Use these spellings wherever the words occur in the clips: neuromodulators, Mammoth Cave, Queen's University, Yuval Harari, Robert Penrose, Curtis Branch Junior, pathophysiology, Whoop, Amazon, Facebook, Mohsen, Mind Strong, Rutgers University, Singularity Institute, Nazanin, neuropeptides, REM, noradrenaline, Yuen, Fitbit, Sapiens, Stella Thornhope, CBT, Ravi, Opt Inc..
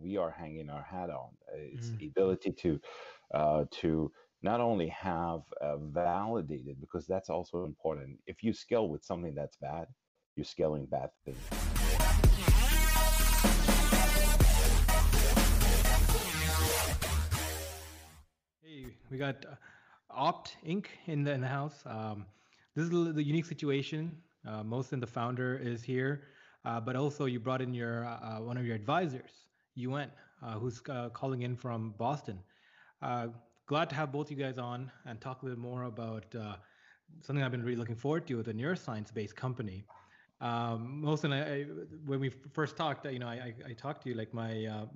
we are hanging our hat on. It's the ability to not only have validated, because that's also important. If you scale with something that's bad, you're scaling bad things. Hey, we got Opt Inc. in the house. This is the unique situation. Mohsen, the founder, is here, but also you brought in your one of your advisors, Yuen, who's calling in from Boston. Glad to have both you guys on and talk a little more about something I've been really looking forward to with a neuroscience-based company. Mohsen, when we first talked, I talked to you like I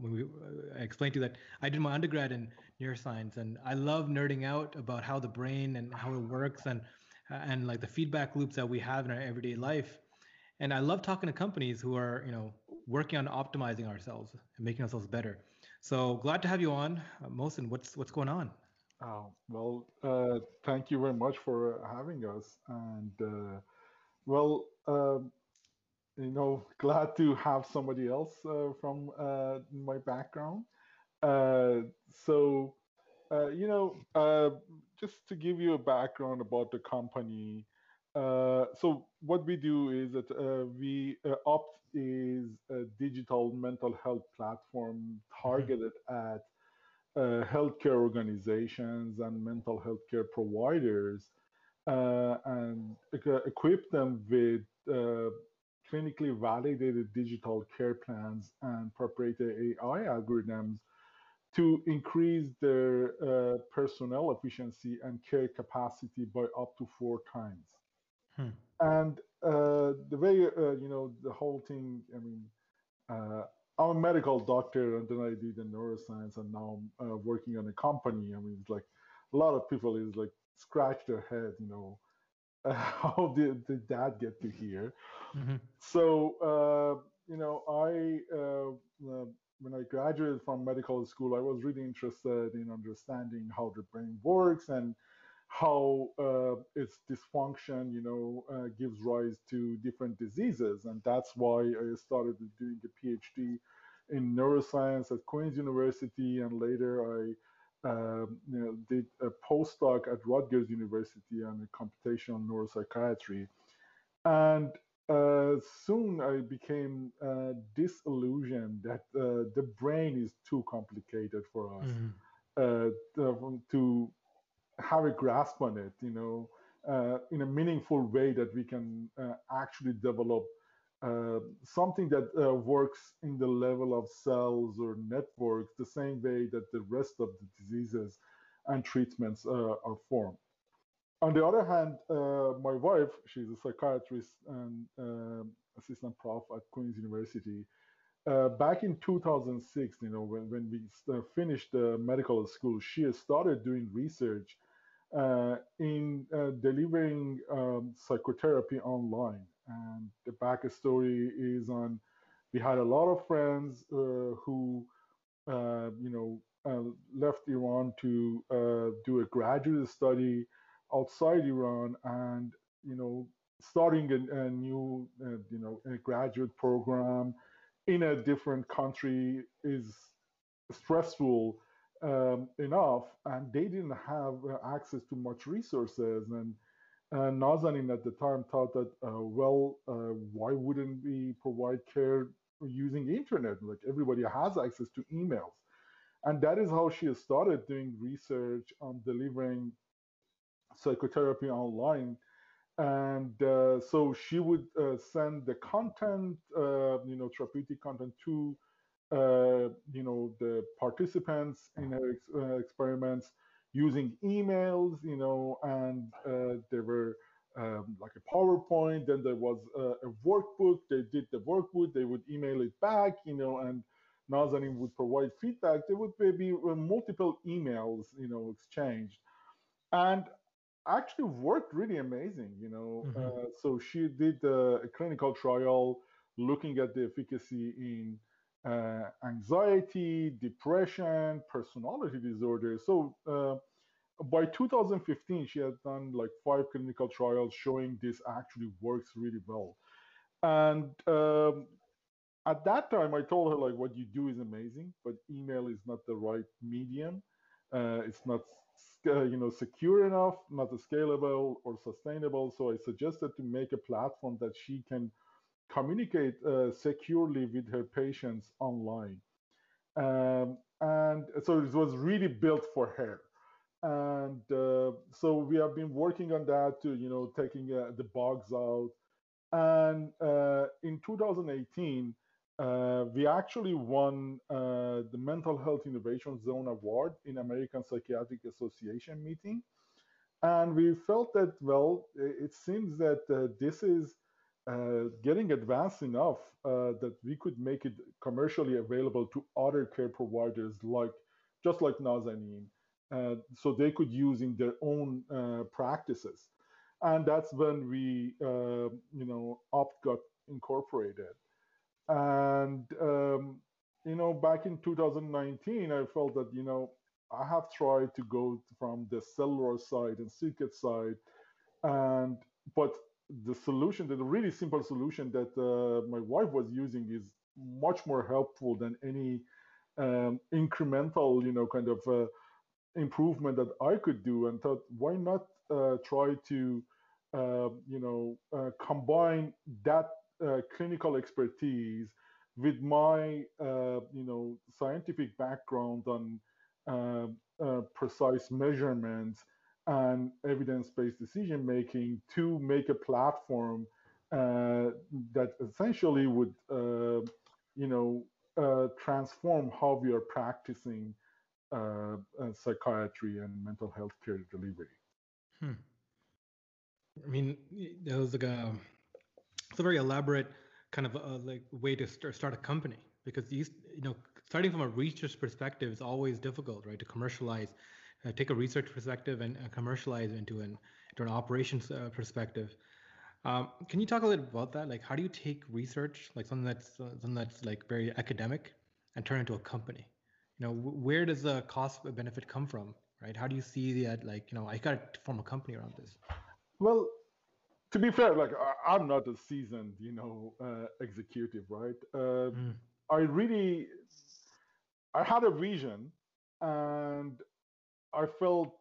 explained to you that I did my undergrad in neuroscience, and I love nerding out about how the brain and how it works and like the feedback loops that we have in our everyday life. And I love talking to companies who are, working on optimizing ourselves and making ourselves better. So glad to have you on. Mohsen, what's going on? Thank you very much for having us. And, glad to have somebody else from my background. Just to give you a background about the company. So what we do is that Opt is a digital mental health platform targeted at healthcare organizations and mental healthcare providers, and equip them with clinically validated digital care plans and proprietary AI algorithms to increase their personnel efficiency and care capacity by up to 4 times. And the way, the whole thing, I'm a medical doctor, and then I did the neuroscience, and now I'm working on a company. It's like a lot of people is like, scratch their head, how did that get to here? So, when I graduated from medical school, I was really interested in understanding how the brain works and how its dysfunction, gives rise to different diseases. And that's why I started doing a PhD in neuroscience at Queen's University, and later I did a postdoc at Rutgers University on computational neuropsychiatry. And soon I became disillusioned that the brain is too complicated for us to have a grasp on it, in a meaningful way that we can actually develop something that works in the level of cells or networks the same way that the rest of the diseases and treatments are formed. On the other hand, my wife, she's a psychiatrist and assistant prof at Queen's University. Back in 2006, when we finished medical school, she started doing research in delivering psychotherapy online. And the backstory is we had a lot of friends who, left Iran to do a graduate study outside Iran, and, starting a new, a graduate program in a different country is stressful enough, and they didn't have access to much resources. And Nazanin at the time thought that, why wouldn't we provide care using internet? Like, everybody has access to emails. And that is how she started doing research on delivering psychotherapy online. And so she would send the content, therapeutic content to, the participants in her experiments, using emails, and there were like a PowerPoint, then there was a workbook, they did the workbook, they would email it back, and Nazanin would provide feedback. There would maybe multiple emails, exchanged. And actually worked really amazing, so she did a clinical trial looking at the efficacy in anxiety, depression, personality disorder. So by 2015, she had done like 5 clinical trials showing this actually works really well. And At that time, I told her, like, what you do is amazing, but email is not the right medium. It's not, secure enough, not scalable or sustainable. So I suggested to make a platform that she can communicate securely with her patients online. And so it was really built for her. And so we have been working on that to, taking the bugs out. And in 2018, we actually won the Mental Health Innovation Zone Award in American Psychiatric Association meeting. And we felt that, well, it seems that this is getting advanced enough that we could make it commercially available to other care providers, just like Nazanin, so they could use in their own practices. And that's when we, Opt got incorporated. And, back in 2019, I felt that, I have tried to go from the cellular side and circuit side. But the solution, the really simple solution that my wife was using is much more helpful than any incremental, improvement that I could do, and thought, why not try to, combine that clinical expertise with my, scientific background on precise measurements and evidence-based decision-making to make a platform that essentially would, transform how we are practicing psychiatry and mental health care delivery. I mean, that was it's a very elaborate kind of way to start a company, because these, starting from a research perspective is always difficult, right? To commercialize, take a research perspective and commercialize into an operations perspective. Can you talk a little about that? Like, how do you take research, like something that's like very academic, and turn it into a company? Where does the cost benefit come from, right? How do you see that, I got to form a company around this? Well, to be fair, I'm not a seasoned, executive, right? I had a vision, and I felt,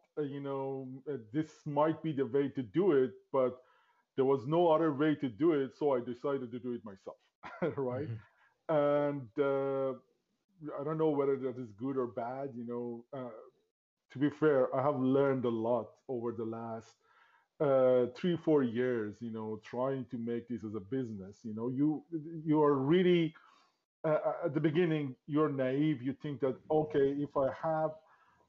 this might be the way to do it, but there was no other way to do it, so I decided to do it myself, right? Mm-hmm. And I don't know whether that is good or bad, to be fair, I have learned a lot over the last 3-4 years, trying to make this as a business. You are really, at the beginning, you're naive. You think that, okay, if I have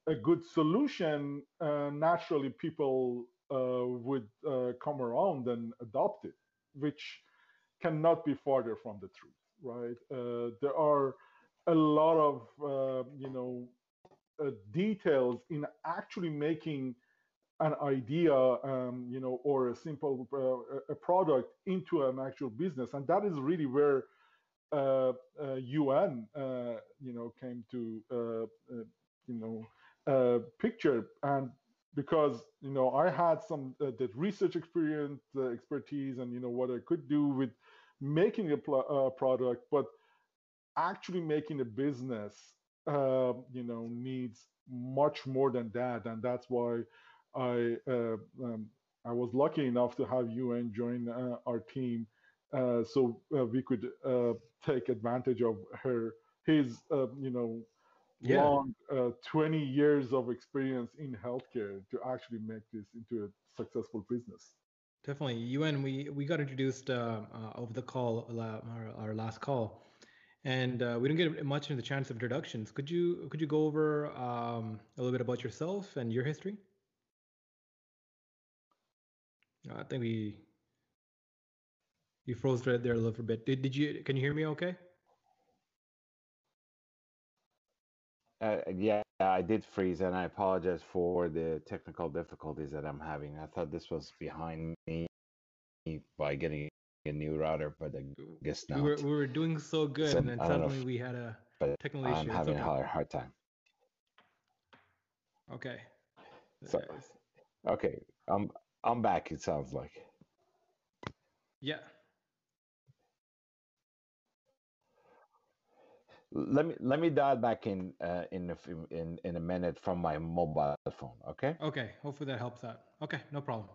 a good solution, naturally people would come around and adopt it, which cannot be farther from the truth, right? There are a lot of, details in actually making an idea, or a simple a product into an actual business. And that is really where Yuen, came to, picture. And because, I had some that research experience, expertise, and, what I could do with making a product, but actually making a business, needs much more than that. And that's why I was lucky enough to have Yuen join our team, so we could take advantage of his, long 20 years of experience in healthcare to actually make this into a successful business. Definitely, Yuen, we got introduced over the call, our last call. And we didn't get much into the chance of introductions. Could you go over a little bit about yourself and your history? I think you froze right there a little bit. Did you? Can you hear me okay? Yeah, I did freeze, and I apologize for the technical difficulties that I'm having. I thought this was behind me by getting a new router, but I guess not. We were doing so good, so, and then suddenly we had a technical issue. I'm having a hard time. Okay. So, okay, I'm back. It sounds like. Yeah. Let me dial back in a minute from my mobile phone. Okay. Okay. Hopefully that helps out. Okay. No problem.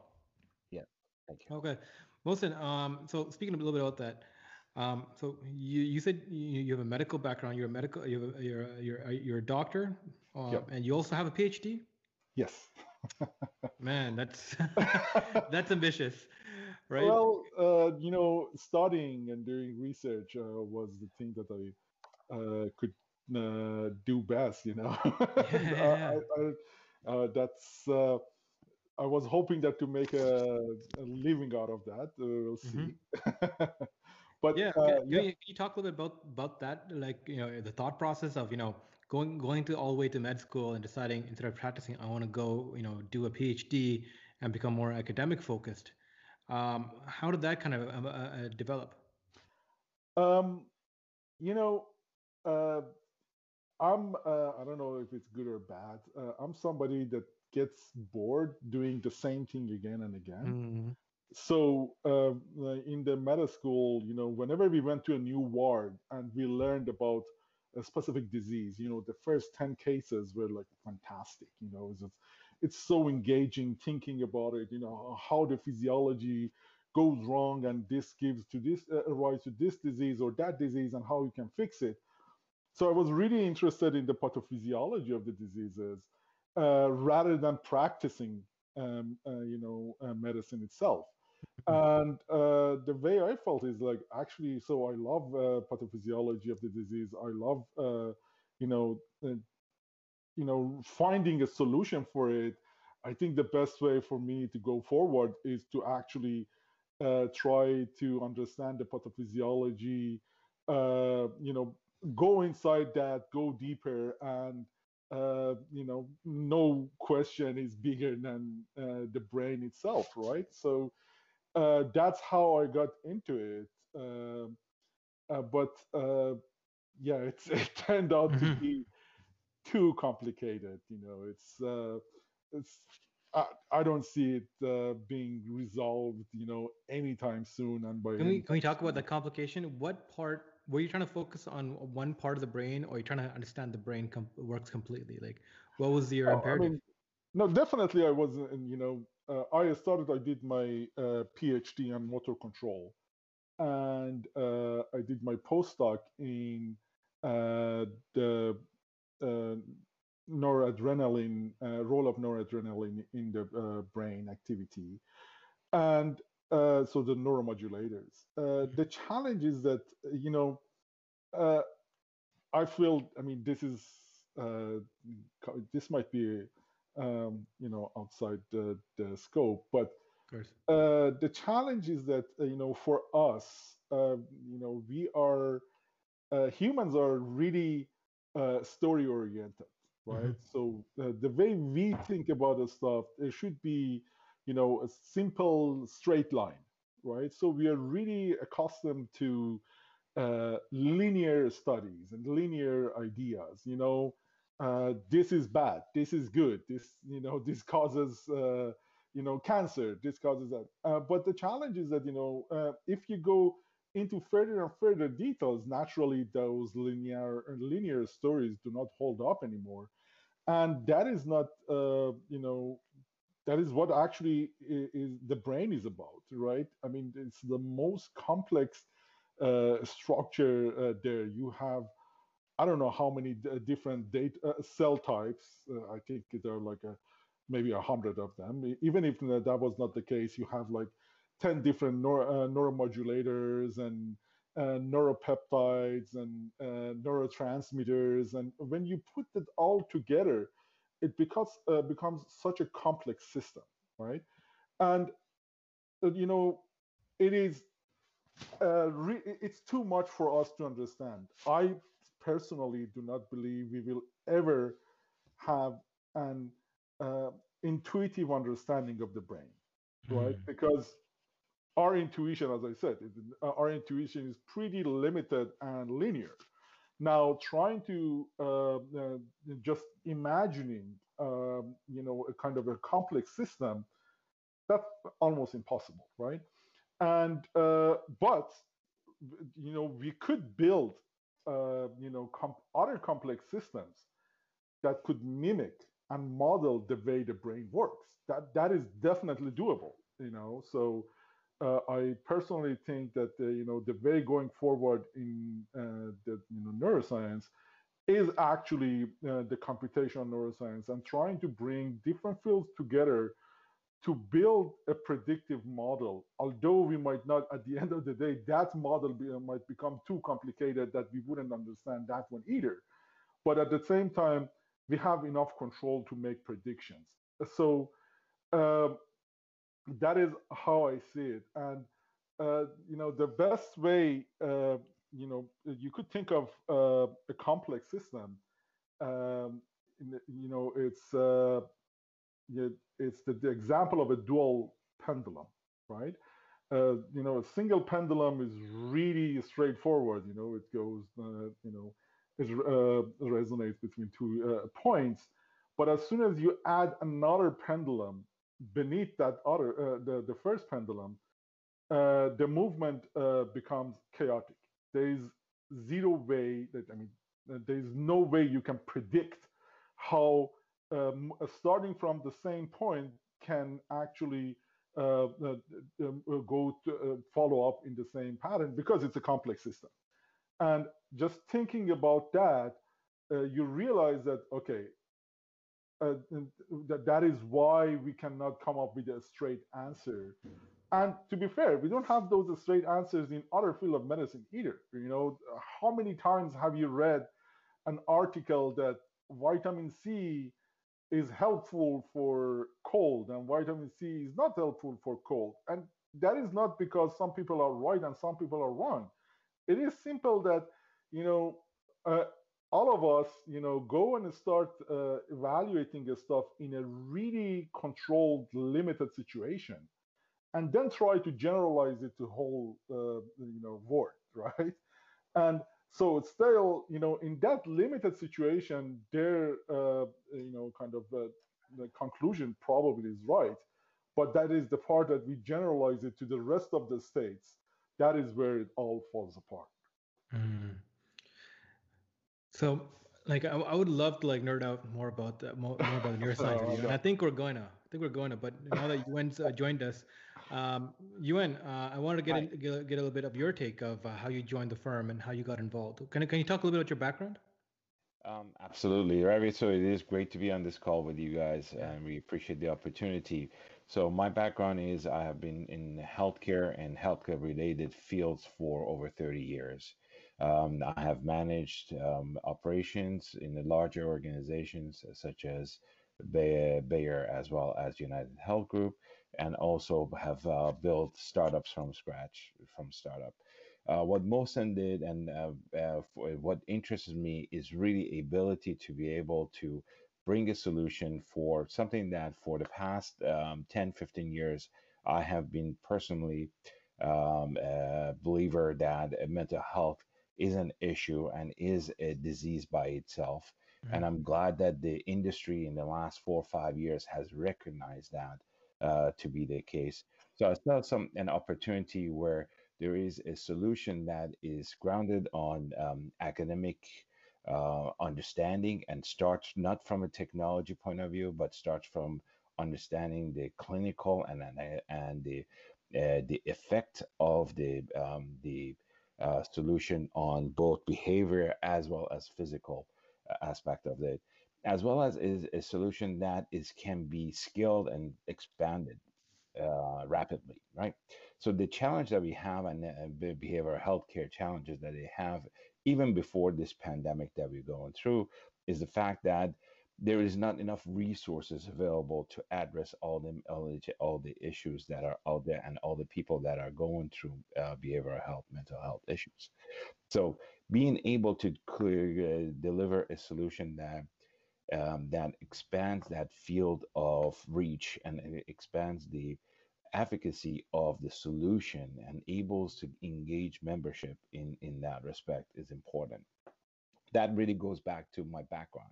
Yeah. Thank you. Okay. Mohsen, so speaking a little bit about that, so you said you have a medical background. You're a doctor, yep. And you also have a PhD. Yes. Man, that's ambitious, right? Well, studying and doing research was the thing that I could do best, Yeah. I was hoping that to make a living out of that. We'll see. Mm-hmm. But yeah, can you talk a little bit about that? Like, the thought process of going to all the way to med school and deciding instead of practicing, I want to go do a PhD and become more academic focused. How did that kind of develop? I don't know if it's good or bad. I'm somebody that gets bored doing the same thing again and again. Mm-hmm. So in the med school, whenever we went to a new ward and we learned about a specific disease, the first 10 cases were like fantastic. It's so engaging thinking about it, how the physiology goes wrong and this gives to this rise to this disease or that disease and how you can fix it. So I was really interested in the pathophysiology of the diseases rather than practicing, medicine itself. And the way I felt is like, actually, so I love pathophysiology of the disease. I love, finding a solution for it. I think the best way for me to go forward is to actually try to understand the pathophysiology, go inside that, go deeper, and no question is bigger than the brain itself, right? So that's how I got into it. It turned out to be too complicated. I don't see it being resolved, anytime soon. And by can we talk about the complication? What part? Were you trying to focus on one part of the brain, or are you trying to understand the brain works completely? Like, what was your imperative? No, definitely I wasn't, I did my PhD on motor control, and I did my postdoc in the noradrenaline, role of noradrenaline in the brain activity. And so the neuromodulators. The challenge is that, I feel, this might be, outside the scope, but the challenge is that, for us, we are, humans are really story oriented, right? Mm-hmm. So the way we think about the stuff, it should be, a simple straight line, right? So we are really accustomed to linear studies and linear ideas. This is bad, this is good, this, this causes, cancer, this causes that. But the challenge is that, if you go into further and further details, naturally those linear stories do not hold up anymore. And that is not, that is what actually is the brain is about, right? I mean, it's the most complex structure there. You have, I don't know how many different cell types. I think there are like maybe 100 of them. Even if that was not the case, you have like 10 different neuromodulators and neuropeptides and neurotransmitters. And when you put that all together, it becomes such a complex system, right? And, it is, it's too much for us to understand. I personally do not believe we will ever have an intuitive understanding of the brain, right? Mm-hmm. Because our intuition, as I said, our intuition is pretty limited and linear. Now, trying to just imagining, a kind of a complex system, that's almost impossible, right? And, but, we could build other complex systems that could mimic and model the way the brain works. That is definitely doable, So I personally think that the way going forward in neuroscience is actually the computational neuroscience, and trying to bring different fields together to build a predictive model, although we might not, at the end of the day, that model might become too complicated that we wouldn't understand that one either. But at the same time, we have enough control to make predictions. So that is how I see it. And, the best way, you could think of a complex system, it's the example of a dual pendulum, right? A single pendulum is really straightforward. It goes, it resonates between two points. But as soon as you add another pendulum beneath that other, the first pendulum, the movement becomes chaotic. There is no way you can predict how starting from the same point can actually go to follow up in the same pattern, because it's a complex system. And just thinking about that, you realize that, okay, that is why we cannot come up with a straight answer. And to be fair, we don't have those straight answers in other field of medicine either. How many times have you read an article that vitamin C is helpful for cold and vitamin C is not helpful for cold? And that is not because some people are right and some people are wrong. It is simple that, all of us, go and start evaluating this stuff in a really controlled, limited situation, and then try to generalize it to whole, world, right? And so it's still, in that limited situation, their, the conclusion probably is right. But that is the part that we generalize it to the rest of the states. That is where it all falls apart. Mm. So, I would love to nerd out more about that, more about neuroscience with you. And I think we're going to. But now that Yuen's joined us, Yuen, I wanted to get a little bit of your take of how you joined the firm and how you got involved. Can you talk a little bit about your background? Absolutely, Ravi. So it is great to be on this call with you guys, and we appreciate the opportunity. So my background is I have been in healthcare and healthcare-related fields for over 30 years. I have managed operations in the larger organizations such as Bayer as well as United Health Group, and also have built startups from scratch, from startup. What Mohsen did and what interested me is really ability to be able to bring a solution for something that for the past 10, 15 years, I have been personally a believer that mental health is an issue and is a disease by itself. Mm-hmm. And I'm glad that the industry in the last 4 or 5 years has recognized that to be the case. So I saw an opportunity where there is a solution that is grounded on academic understanding, and starts not from a technology point of view, but starts from understanding the clinical and the effect of the solution on both behavior as well as physical aspect of it, as well as is a solution that can be scaled and expanded rapidly, right? So the challenge that we have, and the behavioral healthcare challenges that they have, even before this pandemic that we're going through, is the fact that there is not enough resources available to address all the issues that are out there and all the people that are going through behavioral health, mental health issues. So being able to deliver a solution that expands that field of reach and expands the efficacy of the solution and enables to engage membership in that respect is important. That really goes back to my background.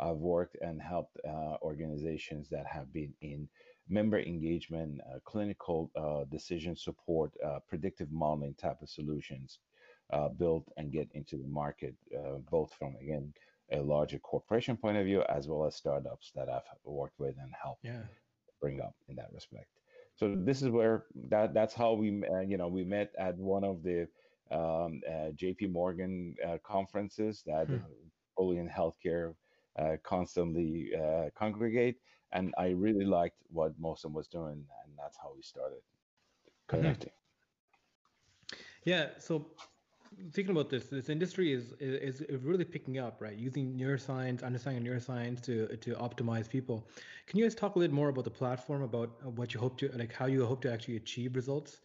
I've worked and helped organizations that have been in member engagement, clinical decision support, predictive modeling type of solutions, built and get into the market, both from, again, a larger corporation point of view, as well as startups that I've worked with and helped bring up in that respect. So this is where that's how we, we met at one of the J.P. Morgan conferences that fully in healthcare constantly congregate. And I really liked what Mohsen was doing, and that's how we started connecting. Yeah, so thinking about this industry is really picking up, right? Using neuroscience, understanding neuroscience to optimize people. Can you guys talk a little more about the platform, about what you hope to, like, how you hope to actually achieve results?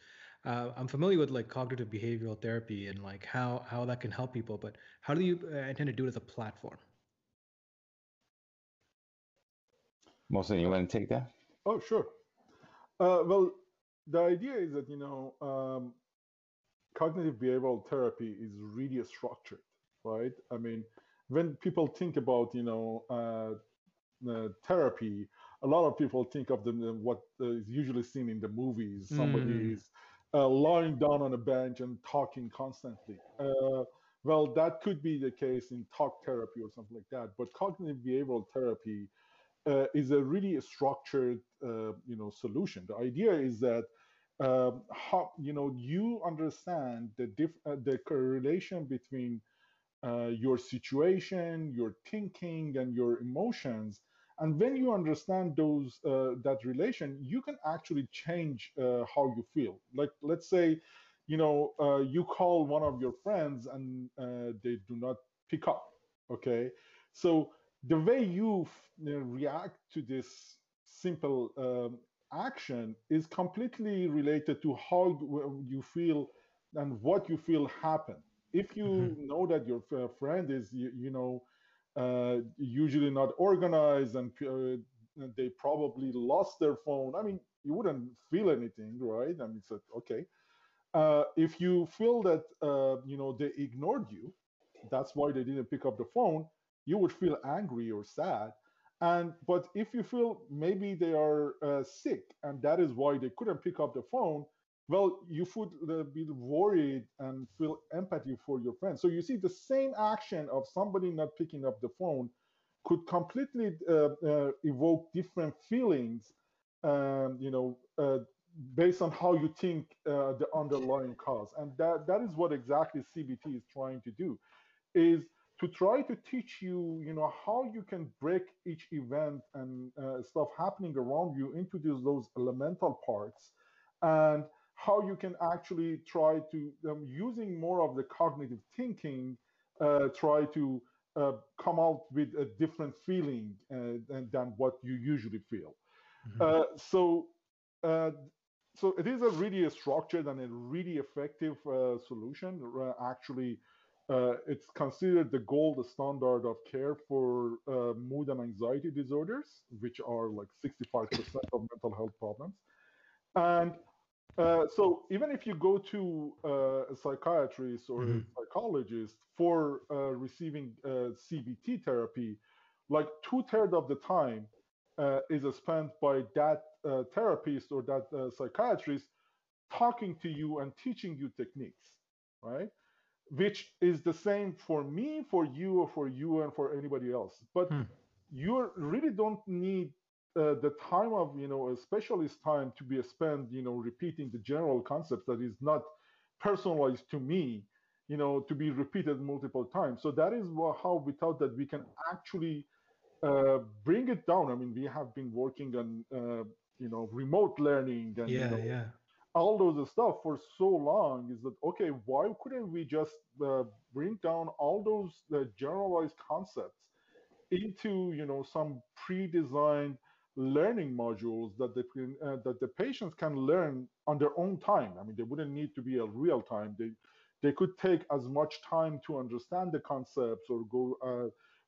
I'm familiar with like cognitive behavioral therapy and like how that can help people, but how do you intend to do it as a platform? Mohsen, you want to take that? Oh, sure. Well, the idea is that, cognitive behavioral therapy is really structured, right? I mean, when people think about, therapy, a lot of people think of them what is usually seen in the movies. Somebody is lying down on a bench and talking constantly. Well, that could be the case in talk therapy or something like that. But cognitive behavioral therapy is a really structured, solution. The idea is that you understand the correlation between your situation, your thinking, and your emotions. And when you understand those that relation, you can actually change how you feel. Like, let's say, you call one of your friends and they do not pick up. Okay, so the way you react to this simple action is completely related to how you feel and what you feel happen. If you know that your friend is, usually not organized and they probably lost their phone, I mean, you wouldn't feel anything, right? I mean, it's like, okay. If you feel that, they ignored you, that's why they didn't pick up the phone, you would feel angry or sad. But if you feel maybe they are sick and that is why they couldn't pick up the phone, well, you would be worried and feel empathy for your friend. So you see, the same action of somebody not picking up the phone could completely evoke different feelings, based on how you think the underlying cause. And that is what exactly CBT is trying to do, is to try to teach you, how you can break each event and stuff happening around you into those elemental parts, and how you can actually try to, using more of the cognitive thinking, try to come out with a different feeling than what you usually feel. So it is a really structured and a really effective solution, actually. It's considered the gold standard of care for mood and anxiety disorders, which are like 65% of mental health problems. And so even if you go to a psychiatrist or a psychologist for receiving CBT therapy, like 2/3 of the time is spent by that therapist or that psychiatrist talking to you and teaching you techniques, right? Which is the same for me, for you, or for you, and for anybody else. But you really don't need the time of, a specialist time to be spent, repeating the general concepts that is not personalized to me, to be repeated multiple times. So that is how, without that, we can actually bring it down. I mean, we have been working on, remote learning and all those stuff for so long, is that, okay, why couldn't we just bring down all those generalized concepts into, some pre-designed learning modules that the patients can learn on their own time. I mean, they wouldn't need to be a real time. They could take as much time to understand the concepts or go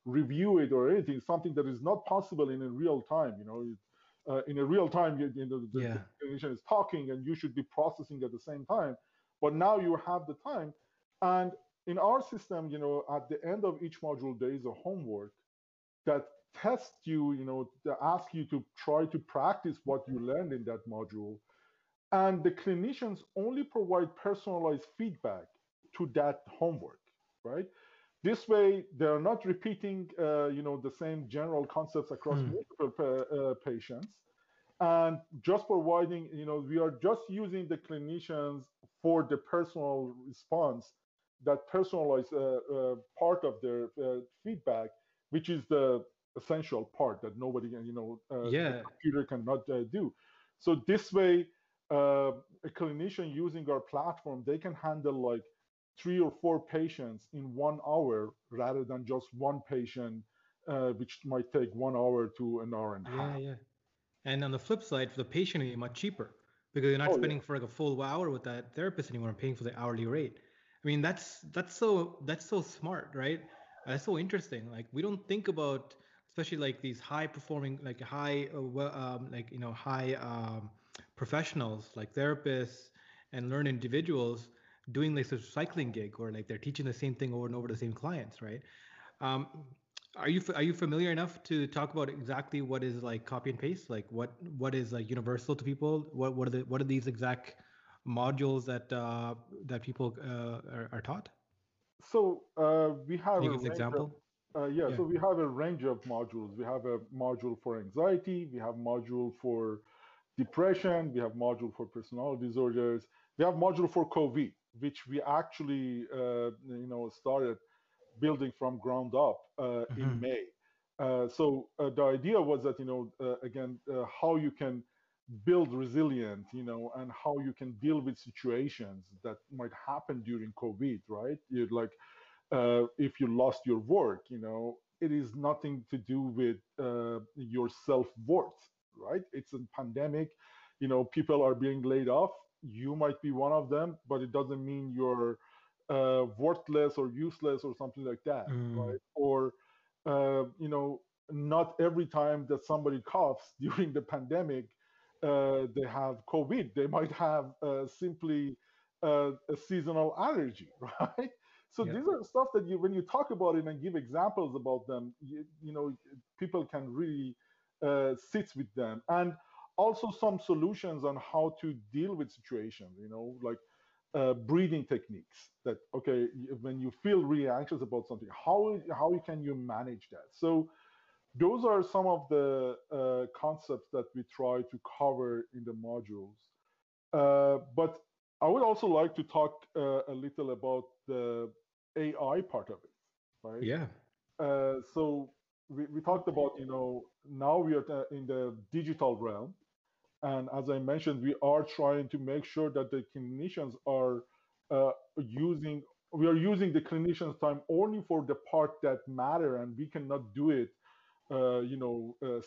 review it or anything, something that is not possible in a real time, in a real time, the clinician is talking and you should be processing at the same time. But now you have the time. And in our system, at the end of each module, there is a homework that tests you, to ask you to try to practice what you learned in that module. And the clinicians only provide personalized feedback to that homework, right? This way, they're not repeating, the same general concepts across multiple patients, and just providing, we are just using the clinicians for the personal response, that personalized part of their feedback, which is the essential part that nobody can, the computer cannot do. So this way, a clinician using our platform, they can handle like 3 or 4 patients in 1 hour rather than just one patient, which might take 1 hour to an hour and a half. Yeah. And on the flip side, for the patient, it's much cheaper because you're not spending for like a full hour with that therapist anymore. I'm paying for the hourly rate. I mean, that's so smart, right? That's so interesting. Like, we don't think about, especially like these high performing, like high professionals, like therapists and learned individuals, doing like a cycling gig, or like they're teaching the same thing over and over to the same clients, right? Are you familiar enough to talk about exactly what is like copy and paste? Like what is like universal to people? What are these exact modules that people are taught? So we have an example. So we have a range of modules. We have a module for anxiety. We have module for depression. We have module for personality disorders. We have module for COVID, which we actually started building from ground up in May. So the idea was that, how you can build resilience, and how you can deal with situations that might happen during COVID, right? You'd like, if you lost your work, it is nothing to do with your self-worth, right? It's a pandemic, people are being laid off. You might be one of them, but it doesn't mean you're worthless or useless or something like that, right? Or, not every time that somebody coughs during the pandemic, they have COVID. They might have simply a seasonal allergy, right? So these are stuff that when you talk about it and give examples about them, people can really sit with them. And also some solutions on how to deal with situations, like breathing techniques that, when you feel really anxious about something, how can you manage that? So those are some of the concepts that we try to cover in the modules. But I would also like to talk a little about the AI part of it, right? Yeah. So we talked about, now we are in the digital realm. And as I mentioned, we are trying to make sure that the clinicians are using the clinicians' time only for the part that matter, and we cannot do it,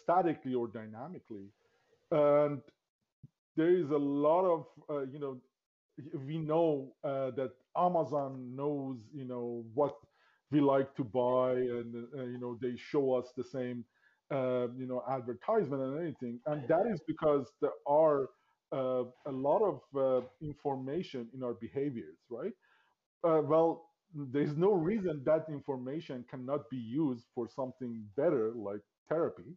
statically or dynamically. And there is a lot of, we know that Amazon knows, what we like to buy, and, they show us the same, advertisement and anything. And that is because there are a lot of information in our behaviors, right? Well, there's no reason that information cannot be used for something better, like therapy.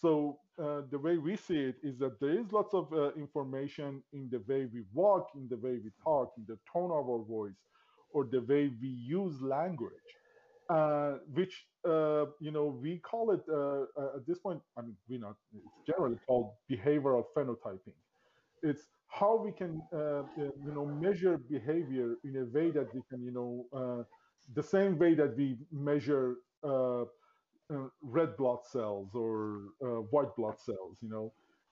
So the way we see it is that there is lots of information in the way we walk, in the way we talk, in the tone of our voice, or the way we use language, which, we call it, at this point, it's generally called behavioral phenotyping. It's how we can, measure behavior in a way that we can, the same way that we measure red blood cells or white blood cells,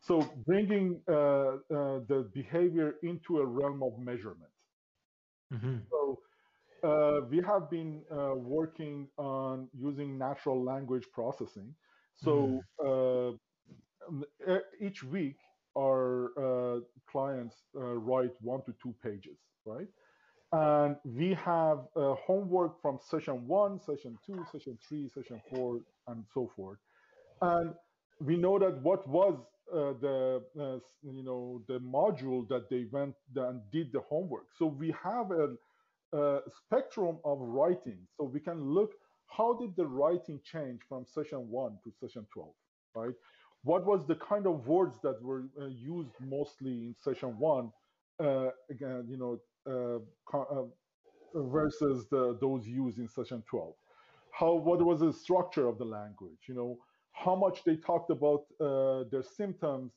So bringing the behavior into a realm of measurement. So we have been working on using natural language processing. So each week, our clients write 1 to 2 pages, right? And we have homework from session 1, session 2, session 3, session 4, and so forth. And we know that what was the module that they went and did the homework. So we have a spectrum of writing. So we can look, how did the writing change from session 1 to session 12, right? What was the kind of words that were used mostly in session 1? Again, versus those used in session 12. What was the structure of the language? You know, how much they talked about their symptoms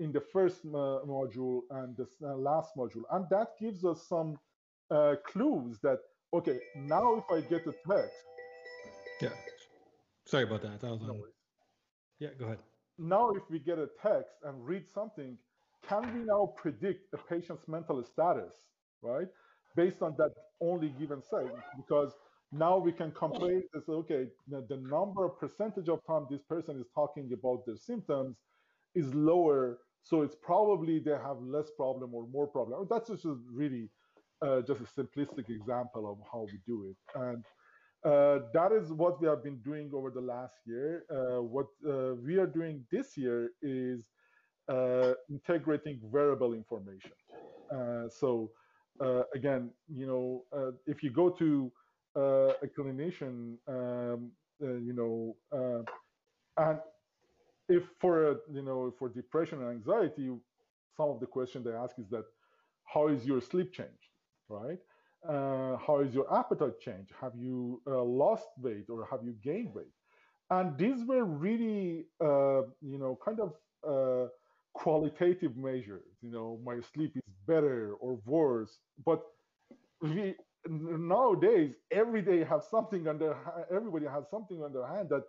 in the first module and the last module. And that gives us some clues that, okay, now if I get a text. Yeah, sorry about that. Yeah, go ahead. Now if we get a text and read something, can we now predict a patient's mental status, right? Based on that only given site, because now we can compare this, okay, the number of percentage of time this person is talking about their symptoms is lower, so it's probably they have less problem or more problem. That's just really just a simplistic example of how we do it. And that is what we have been doing over the last year. What we are doing this year is integrating variable information. Again, you know, if you go to a clinician, you know, and if for, you know, for depression and anxiety, some of the questions they ask is that, how is your sleep changed, right? How is your appetite change? Have you lost weight or have you gained weight? And these were really, you know, kind of qualitative measures. You know, my sleep is better or worse. But we nowadays every day have something on their hand, everybody has something on their hand that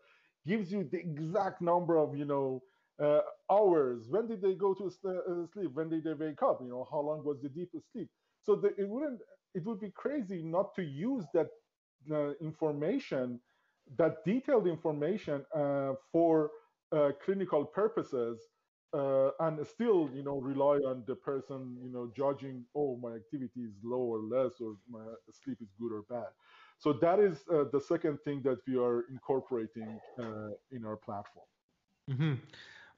gives you the exact number of, you know, hours. When did they go to sleep? When did they wake up? You know, how long was the deepest sleep? So it wouldn't. It would be crazy not to use that information, that detailed information for clinical purposes, and still, you know, rely on the person, you know, judging, oh, my activity is low or less, or my sleep is good or bad. So that is the second thing that we are incorporating in our platform. Mm-hmm.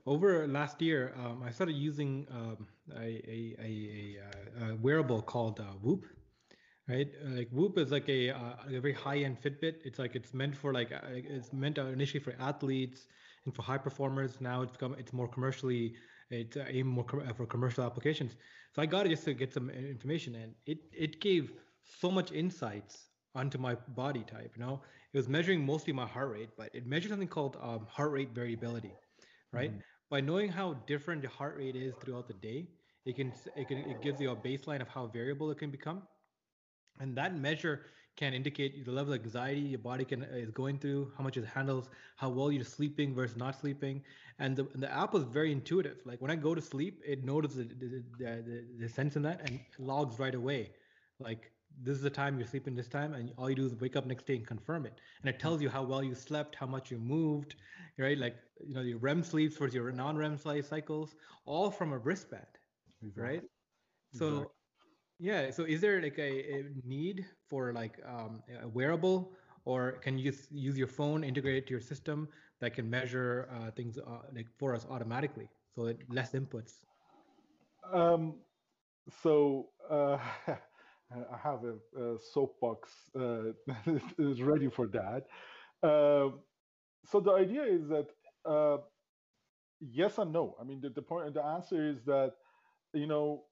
Over last year, I started using a wearable called Whoop. Right, like Whoop is like a very high-end Fitbit. It's meant for it's meant initially for athletes and for high performers. Now it's more commercially, it's aimed more for commercial applications. So I got it just to get some information, and it gave so much insights onto my body type. You know, it was measuring mostly my heart rate, but it measured something called heart rate variability, right? Mm-hmm. By knowing how different the heart rate is throughout the day, it gives you a baseline of how variable it can become. And that measure can indicate the level of anxiety your body is going through, how much it handles, how well you're sleeping versus not sleeping. And the app was very intuitive. Like when I go to sleep, it notices the sense in that and logs right away. Like this is the time you're sleeping this time, and all you do is wake up next day and confirm it. And it tells you how well you slept, how much you moved, right? Like, you know, your REM sleeps versus your non-REM cycles, all from a wristband, exactly. Right? So. Exactly. Yeah. So is there like a need for like a wearable, or can you use your phone, integrate it to your system that can measure things like for us automatically, so that less inputs? I have a soapbox ready for that. So the idea is that yes and no. I mean, the answer is that, you know,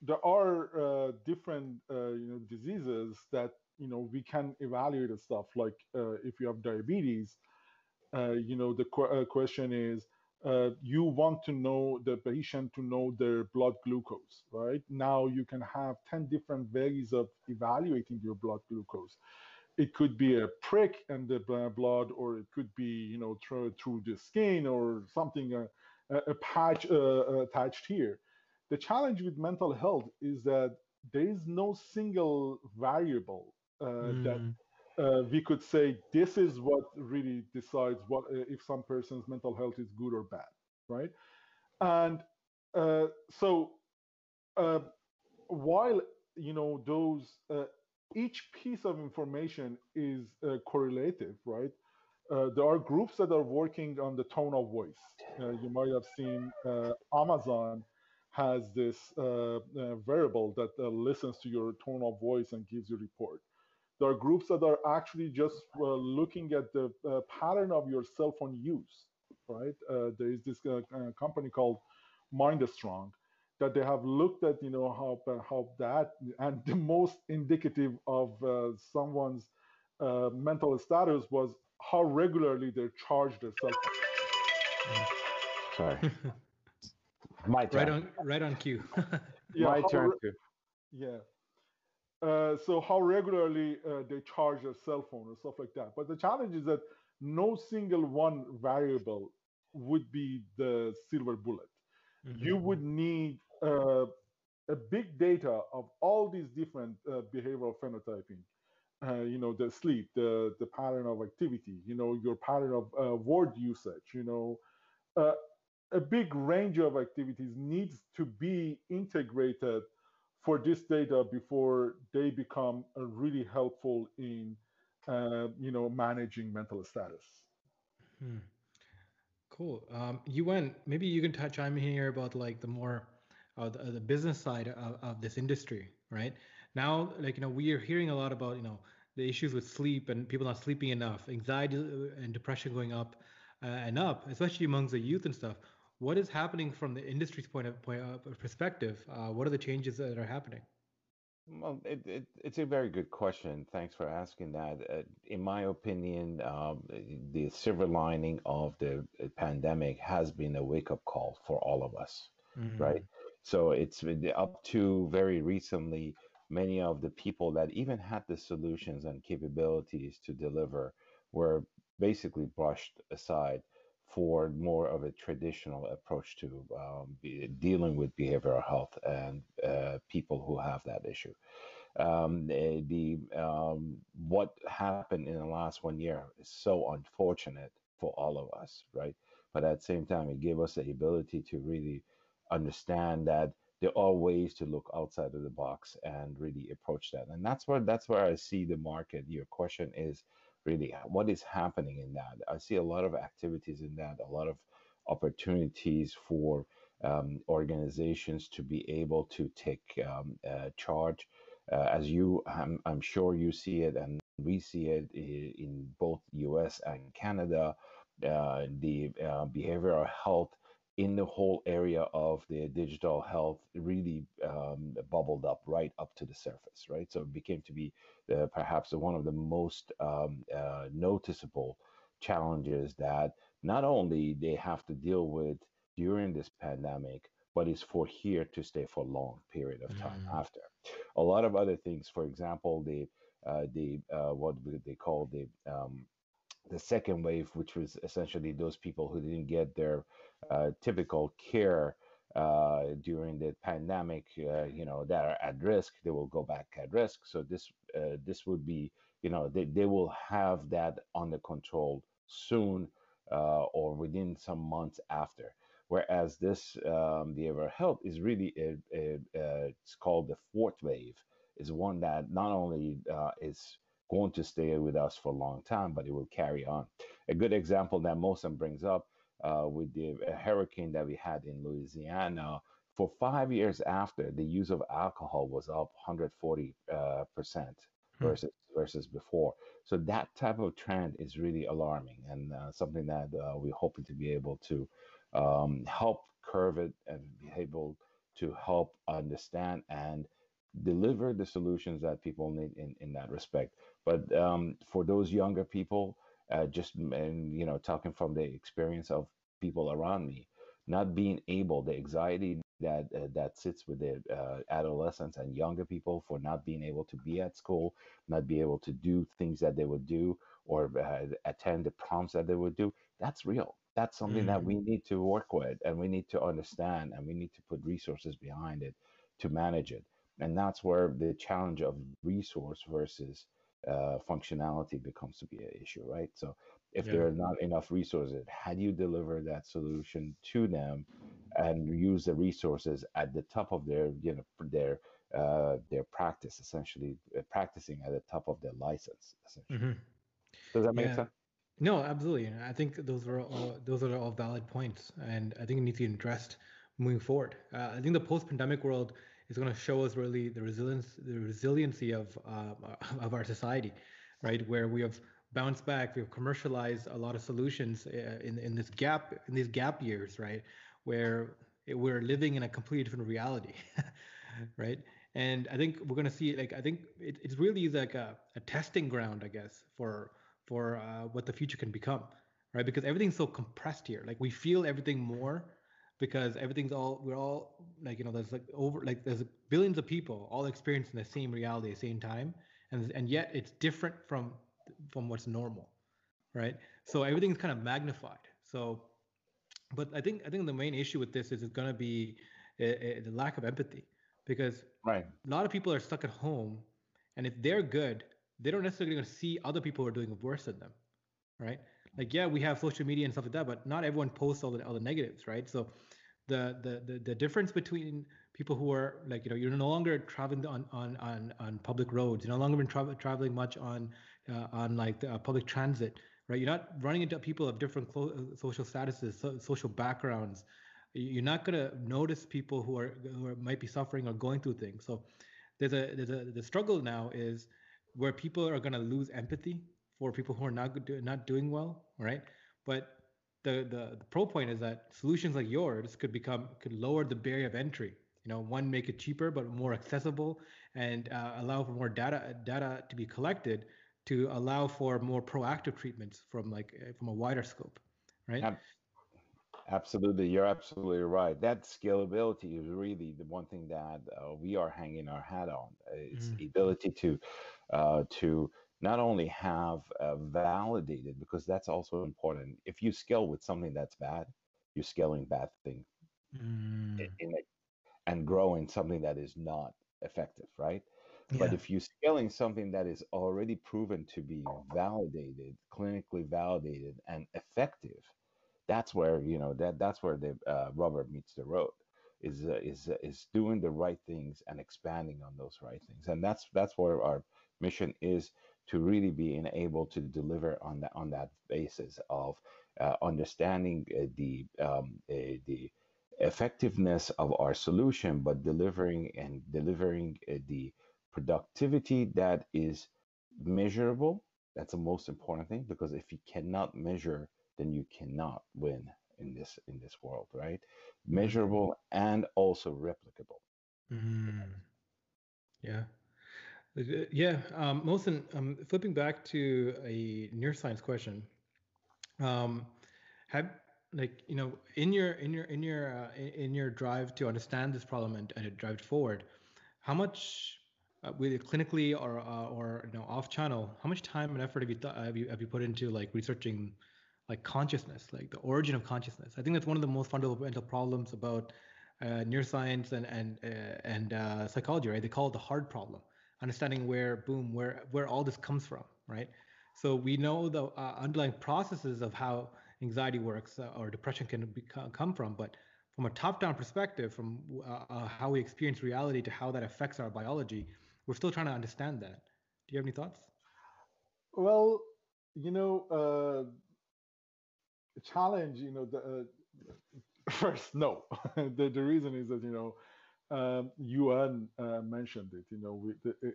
there are different you know, diseases that, you know, we can evaluate and stuff. Like if you have diabetes, you know, the question is, you want to know the patient to know their blood glucose, right? Now you can have 10 different ways of evaluating your blood glucose. It could be a prick in the blood, or it could be, you know, through the skin or something, a patch attached here. The challenge with mental health is that there is no single variable that we could say this is what really decides what if some person's mental health is good or bad, right? And while, you know, those each piece of information is correlative, right? There are groups that are working on the tone of voice. You might have seen Amazon has this variable that listens to your tone of voice and gives you a report. There are groups that are actually just looking at the pattern of your cell phone use, right? There is this company called Mind Strong that they have looked at, you know, how that, and the most indicative of someone's mental status was how regularly they charged themselves. Sorry. My turn. Right on cue. Yeah, my turn too. Yeah. So how regularly they charge their cell phone or stuff like that. But the challenge is that no single one variable would be the silver bullet. Mm-hmm. You would need a big data of all these different behavioral phenotyping. You know, the sleep, the pattern of activity, you know, your pattern of word usage, you know. A big range of activities needs to be integrated for this data before they become really helpful in, you know, managing mental status. Hmm. Cool. Yuen, maybe you can touch on here about like the more the business side of this industry, right? Now, like, you know, we are hearing a lot about, you know, the issues with sleep and people not sleeping enough, anxiety and depression going up and up, especially amongst the youth and stuff. What is happening from the industry's point of perspective? What are the changes that are happening? Well, it's a very good question. Thanks for asking that. In my opinion, the silver lining of the pandemic has been a wake-up call for all of us, mm-hmm. right? So it's up to very recently, many of the people that even had the solutions and capabilities to deliver were basically brushed aside for more of a traditional approach to dealing with behavioral health and people who have that issue. What happened in the last 1 year is so unfortunate for all of us, right? But at the same time, it gave us the ability to really understand that there are ways to look outside of the box and really approach that. And that's where I see the market. Your question is, really, what is happening in that? I see a lot of activities in that, a lot of opportunities for organizations to be able to take charge. As you, I'm sure you see it, and we see it in both US and Canada, the behavioral health in the whole area of the digital health really bubbled up right up to the surface, right? So it became to be perhaps one of the most noticeable challenges that not only they have to deal with during this pandemic, but is for here to stay for a long period of time after. A lot of other things, for example, the what they call the second wave, which was essentially those people who didn't get their typical care during the pandemic, you know, that are at risk, they will go back at risk. So this would be, you know, they will have that under control soon or within some months after. Whereas this behavioral health is really, it's called the fourth wave, is one that not only is going to stay with us for a long time, but it will carry on. A good example that Mohsen brings up with the hurricane that we had in Louisiana, for 5 years after, the use of alcohol was up 140% versus before. So that type of trend is really alarming, and something that we're hoping to be able to help curve it and be able to help understand and deliver the solutions that people need in that respect. But for those younger people, you know, talking from the experience of people around me, not being able, the anxiety that sits with the adolescents and younger people for not being able to be at school, not be able to do things that they would do or attend the proms that they would do, that's real. That's something that we need to work with, and we need to understand, and we need to put resources behind it to manage it. And that's where the challenge of resource versus functionality becomes to be an issue, right? So if there are not enough resources, how do you deliver that solution to them and use the resources at the top of their, you know, their practice, essentially practicing at the top of their license, essentially. Mm-hmm. Does that make sense? No, absolutely. I think those are all valid points, and I think it needs to be addressed moving forward. I think the post-pandemic world is going to show us really the resiliency of our society, right? Where we have bounced back, we have commercialized a lot of solutions in these gap years, right? Where we're living in a completely different reality, right? And I think we're going to see, like, I think it's really like a testing ground, I guess, for what the future can become, right? Because everything's so compressed here. Like, we feel everything more because everything's all, we're all like, you know, there's like over, like there's billions of people all experiencing the same reality at the same time. And yet it's different from what's normal, right? So everything's kind of magnified. So, but I think the main issue with this is it's going to be the lack of empathy, because a lot of people are stuck at home, and if they're good, they don't necessarily going to see other people who are doing worse than them, right? Like, yeah, we have social media and stuff like that, but not everyone posts all the negatives, right? So the difference between people who are like, you know, you're no longer traveling on public roads, you're no longer been traveling much on like the public transit, right? You're not running into people of different social statuses, social backgrounds. You're not going to notice people who might be suffering or going through things. So the struggle now is where people are going to lose empathy for people who are not doing well, right? But the pro point is that solutions like yours could lower the barrier of entry. You know, one, make it cheaper but more accessible, and allow for more data to be collected to allow for more proactive treatments from a wider scope, right? Absolutely, you're absolutely right. That scalability is really the one thing that we are hanging our hat on. It's the ability to not only have validated, because that's also important. If you scale with something that's bad, you're scaling bad thing, and growing something that is not effective, right? Yeah. But if you're scaling something that is already proven to be validated, clinically validated, and effective, that's where, you know, that's where the rubber meets the road, is doing the right things and expanding on those right things. And that's where our mission is, to really being able to deliver on that basis of understanding the effectiveness of our solution, but delivering the productivity that is measurable. That's the most important thing, because if you cannot measure, then you cannot win in this world, right? Measurable and also replicable. Mohsen, flipping back to a neuroscience question, have, like, you know, in your drive to understand this problem and to drive it forward, how much, whether clinically or you know, off channel, how much time and effort have you put into like researching like consciousness, like the origin of consciousness? I think that's one of the most fundamental problems about neuroscience and psychology, right? They call it the hard problem, understanding where all this comes from, right? So we know the underlying processes of how anxiety works or depression can come from, but from a top-down perspective, from how we experience reality to how that affects our biology, we're still trying to understand that. Do you have any thoughts? Well, you know, challenge, you know, first, no. The reason is that, you know, Yuen mentioned it, you know,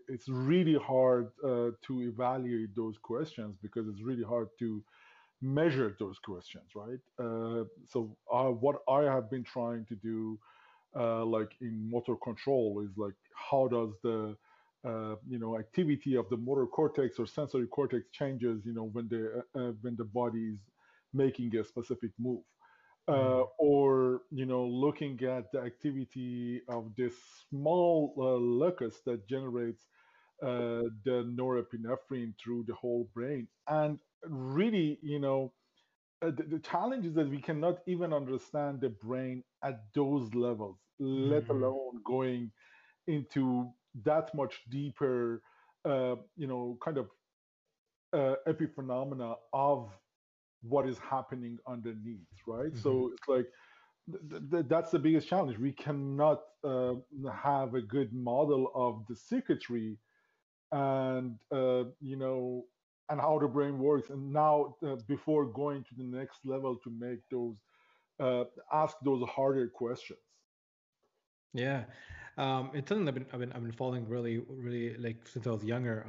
it's really hard to evaluate those questions, because it's really hard to measure those questions, right? So what I have been trying to do, like in motor control, is like, how does the activity of the motor cortex or sensory cortex changes, you know, when the body is making a specific move, or, you know, looking at the activity of this small locus that generates the norepinephrine through the whole brain. And really, you know, the challenge is that we cannot even understand the brain at those levels, let alone going into that much deeper, you know, kind of epiphenomena of what is happening underneath, right? So it's like, that's the biggest challenge. We cannot have a good model of the circuitry and, you know, and how the brain works. And now, before going to the next level to make those, ask those harder questions. Yeah, it's something I've been following really, really, like, since I was younger.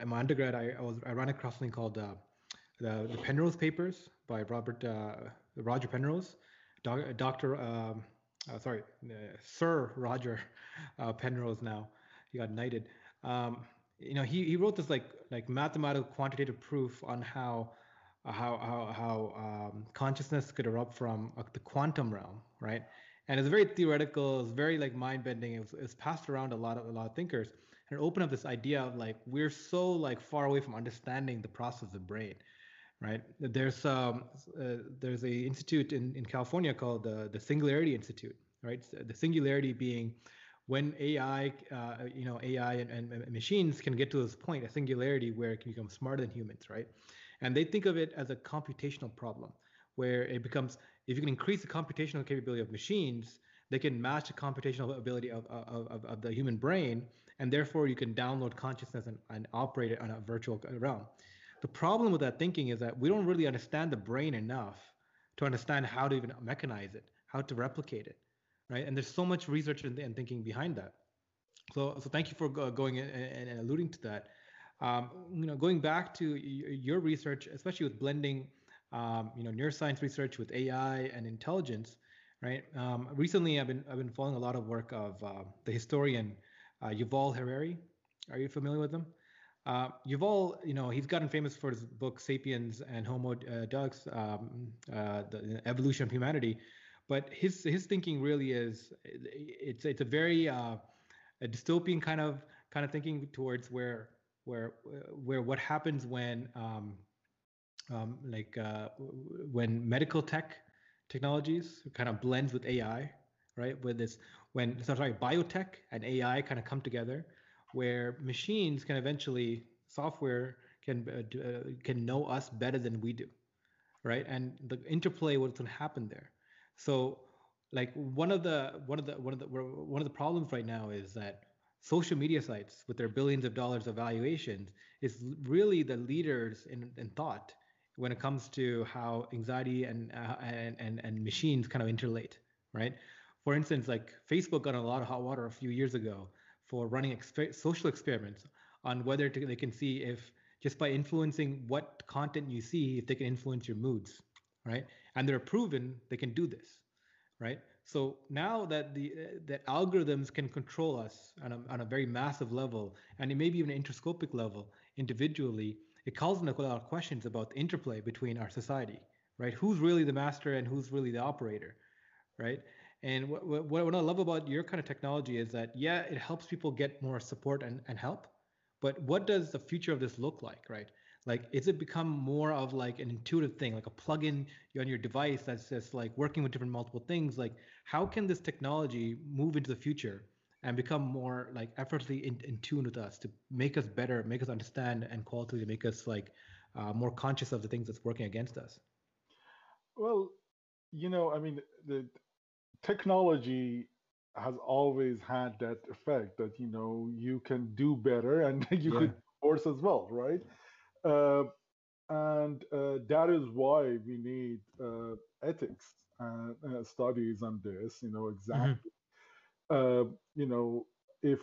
In my undergrad, I ran across something called the Penrose papers by Roger Penrose, Dr. Sir Roger Penrose now. He got knighted. He wrote this like mathematical quantitative proof on how consciousness could erupt from the quantum realm, right? And it's very theoretical. It's very like mind bending. It's passed around a lot of thinkers, and it opened up this idea of like we're so like far away from understanding the process of the brain, right? There's a institute in California called the Singularity Institute, right? The singularity being when AI and machines can get to this point, a singularity where it can become smarter than humans, right? And they think of it as a computational problem, where it becomes, if you can increase the computational capability of machines, they can match the computational ability of the human brain, and therefore you can download consciousness and operate it on a virtual realm. The problem with that thinking is that we don't really understand the brain enough to understand how to even mechanize it, how to replicate it. Right? And there's so much research and thinking behind that. So thank you for going and alluding to that. Going back to your research, especially with blending, neuroscience research with AI and intelligence, right? Recently, I've been following a lot of work of the historian Yuval Harari. Are you familiar with him? Yuval, he's gotten famous for his book *Sapiens* and *Homo Deus*, the evolution of humanity. But his thinking really is it's a very a dystopian kind of thinking towards where what happens when medical technologies kind of blends with AI, right? Biotech and AI kind of come together, where machines can eventually software can know us better than we do, right? And the interplay, what's going to happen there? So, like one of the problems right now is that social media sites with their billions of dollars of valuations is really the leaders in thought when it comes to how anxiety and machines kind of interrelate, right? For instance, like Facebook got a lot of hot water a few years ago for running social experiments on whether they can see if just by influencing what content you see, if they can influence your moods. Right, and they're proven they can do this, right? So now that that algorithms can control us on a very massive level, and it may be even an interscopic level individually, it calls into a lot of questions about the interplay between our society, right? Who's really the master and who's really the operator, right? And what I love about your kind of technology is that yeah, it helps people get more support and help, but what does the future of this look like, right? Like, is it become more of like an intuitive thing, like a plug-in on your device that's just like working with different multiple things? Like, how can this technology move into the future and become more like effortlessly in tune with us to make us better, make us understand and qualitatively make us like more conscious of the things that's working against us? Well, the technology has always had that effect that, you can do better and you could force as well, right? And that is why we need ethics studies on this, exactly. Mm-hmm. If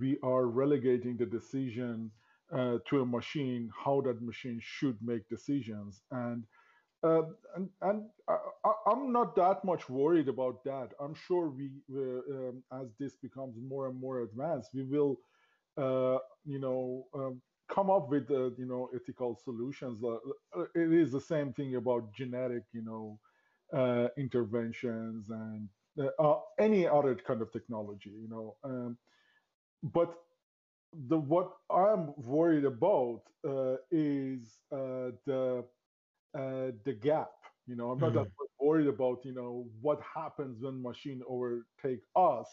we are relegating the decision to a machine, how that machine should make decisions. And I'm not that much worried about that. I'm sure we, as this becomes more and more advanced, we will, come up with ethical solutions. It is the same thing about genetic interventions and any other kind of technology, but what I'm worried about is the gap. I'm not that worried about what happens when machine overtake us.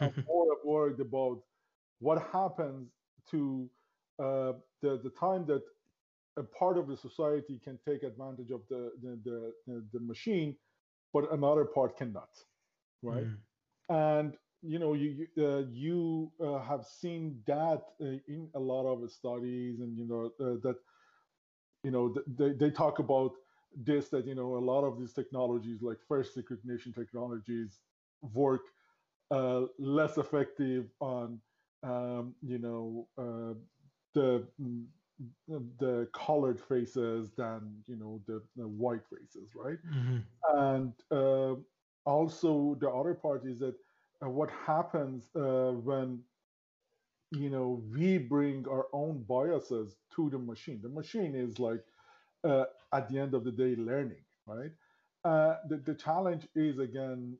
I'm more worried about what happens to the time that a part of the society can take advantage of the machine, but another part cannot, right? And you have seen that in a lot of studies, and they talk about this, that a lot of these technologies, like face recognition technologies, work less effective on the colored faces than the white faces, right? Mm-hmm. And also the other part is that what happens when, you know, we bring our own biases to the machine. The machine is like, at the end of the day, learning, right? The challenge is, again,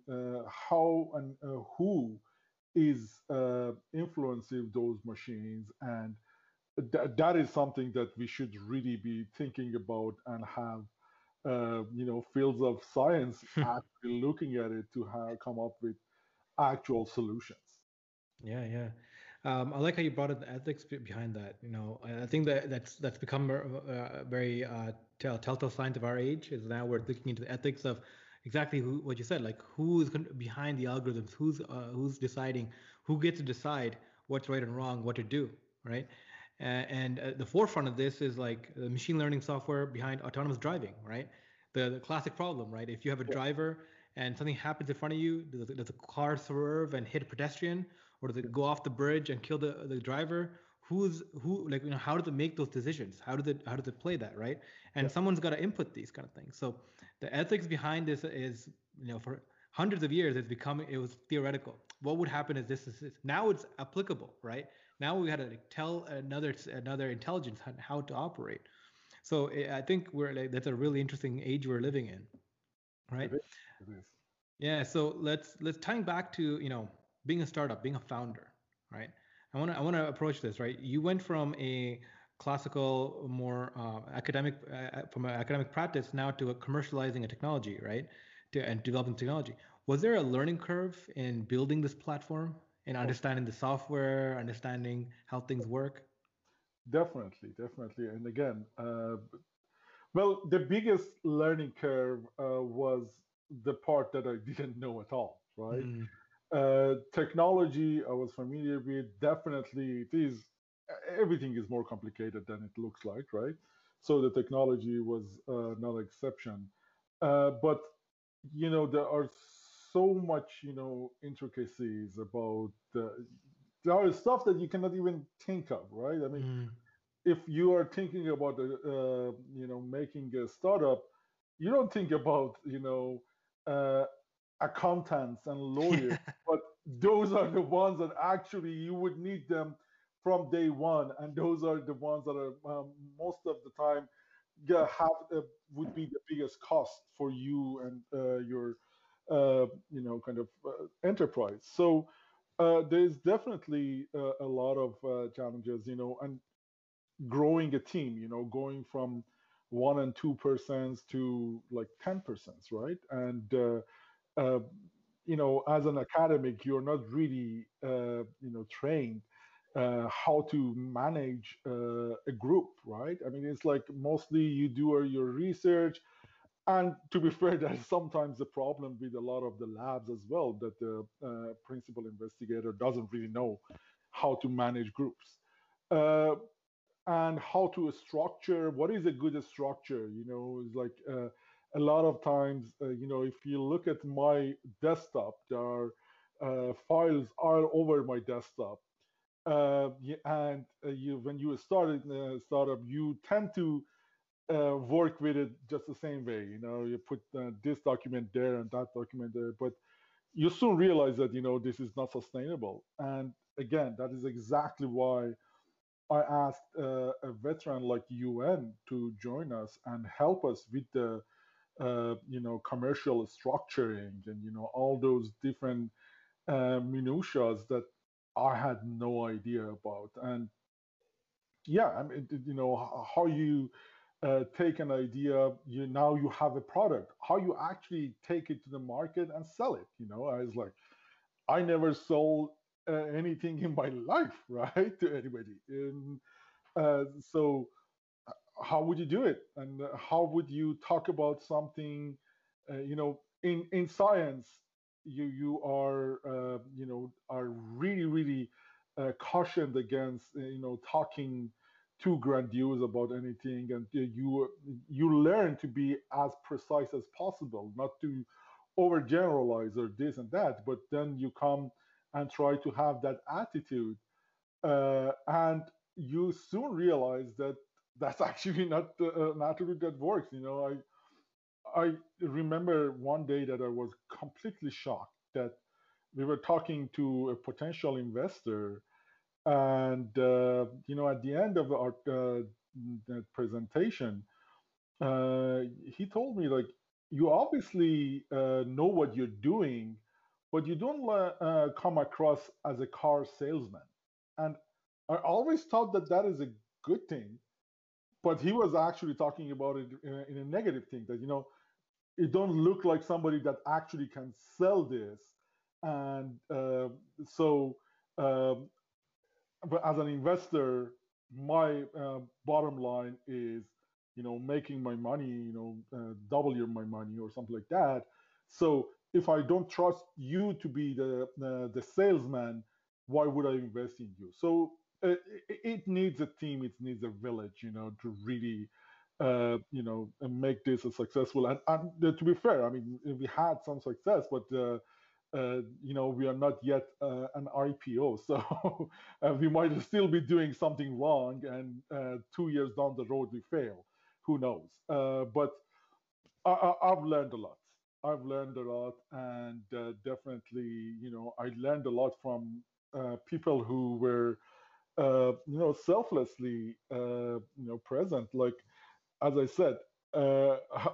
how and who is influencing those machines. And that is something that we should really be thinking about and have, you know, fields of science actually looking at it to come up with actual solutions. Yeah, yeah. I like how you brought up the ethics behind that. You know, I think that's become a very telltale sign of our age is now we're looking into the ethics of exactly what you said, like who's behind the algorithms, who's deciding, who gets to decide what's right and wrong, what to do, right? And the forefront of this is like the machine learning software behind autonomous driving, right? The classic problem, right? If you have a driver and something happens in front of you, does the car swerve and hit a pedestrian, or does it go off the bridge and kill the driver? Who? Like, you know, how does it make those decisions? How does it play that, right? And someone's got to input these kind of things. So the ethics behind this is, you know, for hundreds of years it was theoretical. What would happen is this. Now it's applicable, right? Now we got to tell another intelligence how to operate. So I think that's a really interesting age we're living in, right? It is. Yeah. So let's tying back to, you know, being a startup, being a founder, right? I want to approach this, right? You went from a classical, more academic practice now to commercializing a technology, right? And developing technology. Was there a learning curve in building this platform and understanding the software, understanding how things work? Definitely. And again, well, the biggest learning curve was the part that I didn't know at all, right? Technology I was familiar with. Definitely, everything is more complicated than it looks like, right? So the technology was not an exception. But, you know, there are so much, you know, intricacies about there are stuff that you cannot even think of, right? I mean, if you are thinking about, you know, making a startup, you don't think about, you know, accountants and lawyers, but those are the ones that actually you would need them from day one. And those are the ones that are most of the time would be the biggest cost for you and your, you know, kind of enterprise. So, there's definitely a lot of challenges, you know, and growing a team, you know, going from 1 and 2 persons to like 10%, right? And, you know, as an academic, you're not really, you know, trained how to manage a group, right? I mean, it's like mostly you do your research. And to be fair, that's sometimes the problem with a lot of the labs as well, that the principal investigator doesn't really know how to manage groups and how to structure. What is a good structure? You know, it's like a lot of times, you know, if you look at my desktop, there are files all over my desktop. When you started a startup, you tend to work with it just the same way, you know, you put this document there and that document there, but you soon realize that, you know, this is not sustainable. And again, that is exactly why I asked a veteran like Yuen to join us and help us with the, you know, commercial structuring and, you know, all those different minutiae that I had no idea about. And yeah, I mean, you know, how you take an idea, now you have a product, how you actually take it to the market and sell it. You know, I was like, I never sold anything in my life, right, to anybody. And so how would you do it? And how would you talk about something, you know, in science, you are, you know, are really, really cautioned against, you know, talking too grandiose about anything, and you learn to be as precise as possible, not to overgeneralize or this and that. But then you come and try to have that attitude, and you soon realize that that's actually not an attitude that works. You know, I I remember one day that I was completely shocked that we were talking to a potential investor, and at the end of our presentation, he told me, like, you obviously know what you're doing, but you don't come across as a car salesman. And I always thought that is a good thing, but he was actually talking about it in a negative thing, that, it don't look like somebody that actually can sell this. And but as an investor, my bottom line is, making my money, double my money or something like that. So if I don't trust you to be the salesman, why would I invest in you? So it needs a team, it needs a village, to really, make this a successful. And to be fair, I mean, we had some success, but we are not yet an IPO, so we might still be doing something wrong, and 2 years down the road we fail. Who knows? But I've learned a lot. And definitely, I learned a lot from people who were, selflessly, present. Like, as I said,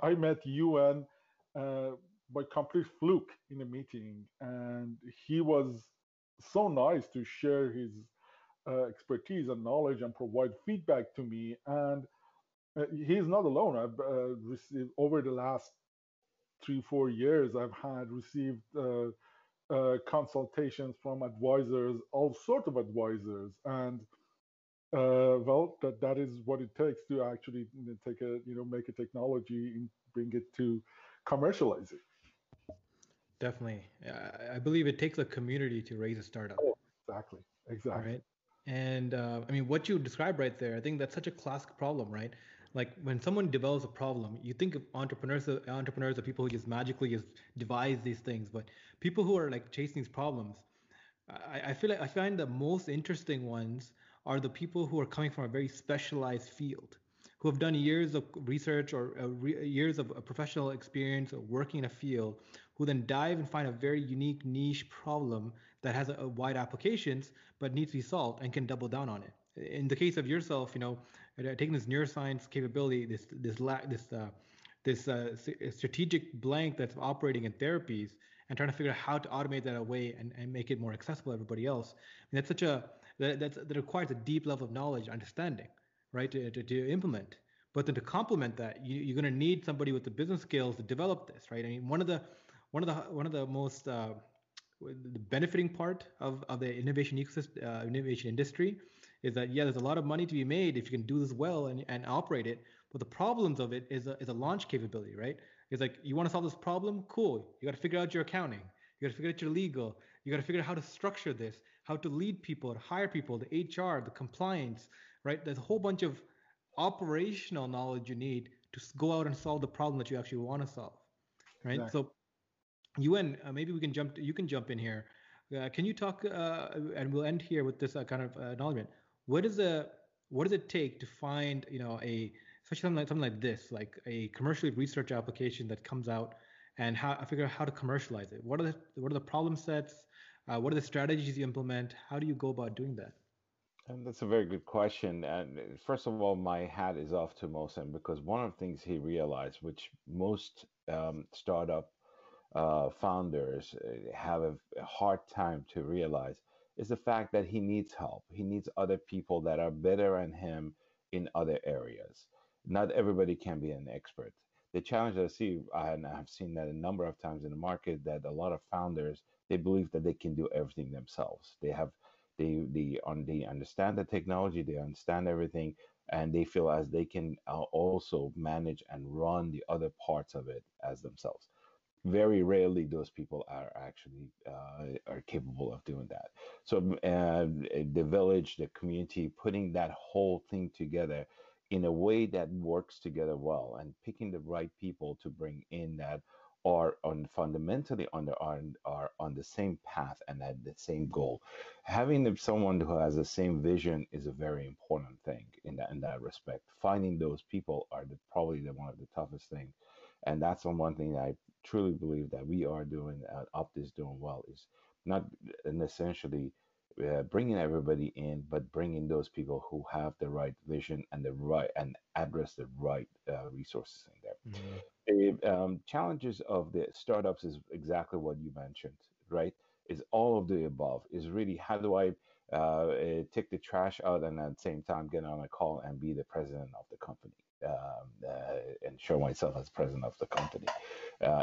I met Yuen by complete fluke in a meeting, and he was so nice to share his expertise and knowledge and provide feedback to me. And he's not alone. I've received, over the last 3-4 years, I've had received consultations from advisors, all sorts of advisors, and that is what it takes to actually take a make a technology and bring it to commercialize it. Definitely. I believe it takes a community to raise a startup. Oh, exactly. Right? And what you described right there, I think that's such a classic problem, right? Like, when someone develops a problem, you think of entrepreneurs are people who just magically devise these things, but people who are like chasing these problems, I feel like I find the most interesting ones are the people who are coming from a very specialized field, who have done years of research or years of professional experience working in a field, who then dive and find a very unique niche problem that has a wide applications but needs to be solved, and can double down on it. In the case of yourself, taking this neuroscience capability, this strategic blank that's operating in therapies, and trying to figure out how to automate that away and make it more accessible to everybody else. And that requires a deep level of knowledge, understanding, right, to implement. But then to complement that, you're going to need somebody with the business skills to develop this, right? I mean, one of the most the benefiting part of the innovation ecosystem, innovation industry, is that there's a lot of money to be made if you can do this well and operate it. But the problems of it is a launch capability, right? It's like, you want to solve this problem, cool. You got to figure out your accounting. You got to figure out your legal. You got to figure out how to structure this, how to lead people, to hire people, the HR, the compliance, right? There's a whole bunch of operational knowledge you need to go out and solve the problem that you actually want to solve, right? Exactly. So, Yuen, maybe you can jump in here. Can you talk? And we'll end here with this kind of acknowledgement. What does it take to find, especially something like this, like a commercially researched application that comes out? And I figure out how to commercialize it. What are the problem sets? What are the strategies you implement? How do you go about doing that? And that's a very good question. And first of all, my hat is off to Mohsen, because one of the things he realized, which most startup founders have a hard time to realize, is the fact that he needs help. He needs other people that are better than him in other areas. Not everybody can be an expert. The challenge that I see, and I've seen that a number of times in the market, that a lot of founders, they believe that they can do everything themselves. They understand the technology, they understand everything, and they feel as they can also manage and run the other parts of it as themselves. Very rarely those people are actually are capable of doing that. So the village, the community, putting that whole thing together in a way that works together well, and picking the right people to bring in that are fundamentally on the same path and at the same goal. Having someone who has the same vision is a very important thing in that respect. Finding those people are probably one of the toughest things. And that's the one thing I truly believe that we are doing, Opt is doing well, is not essentially bringing everybody in, but bringing those people who have the right vision and the right and address the right resources in there. Mm-hmm. The challenges of the startups is exactly what you mentioned, right? Is all of the above. Is really how do I take the trash out and at the same time get on a call and be the president of the company and show myself as president of the company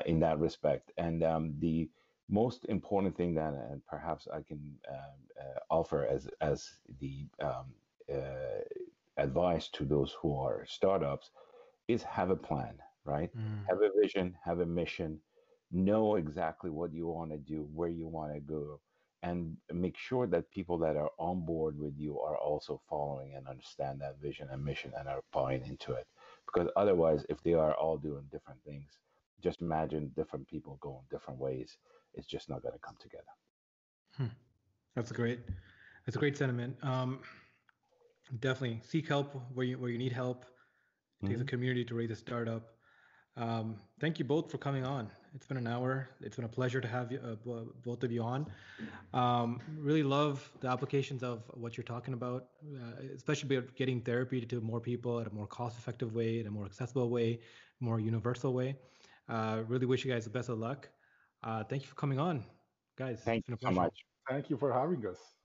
in that respect. And the most important thing that, and perhaps I can offer as the advice to those who are startups, is have a plan, right? Mm. Have a vision, have a mission, know exactly what you want to do, where you want to go, and make sure that people that are on board with you are also following and understand that vision and mission and are buying into it. Because otherwise, if they are all doing different things, just imagine different people going different ways. It's just not going to come together. Hmm. That's a great sentiment. Definitely seek help where you need help. It takes a community to raise a startup. Thank you both for coming on. It's been an hour. It's been a pleasure to have you, both of you on. Really love the applications of what you're talking about, especially getting therapy to more people in a more cost-effective way, in a more accessible way, more universal way. Really wish you guys the best of luck. Thank you for coming on, guys. Thank you so much. Thank you for having us.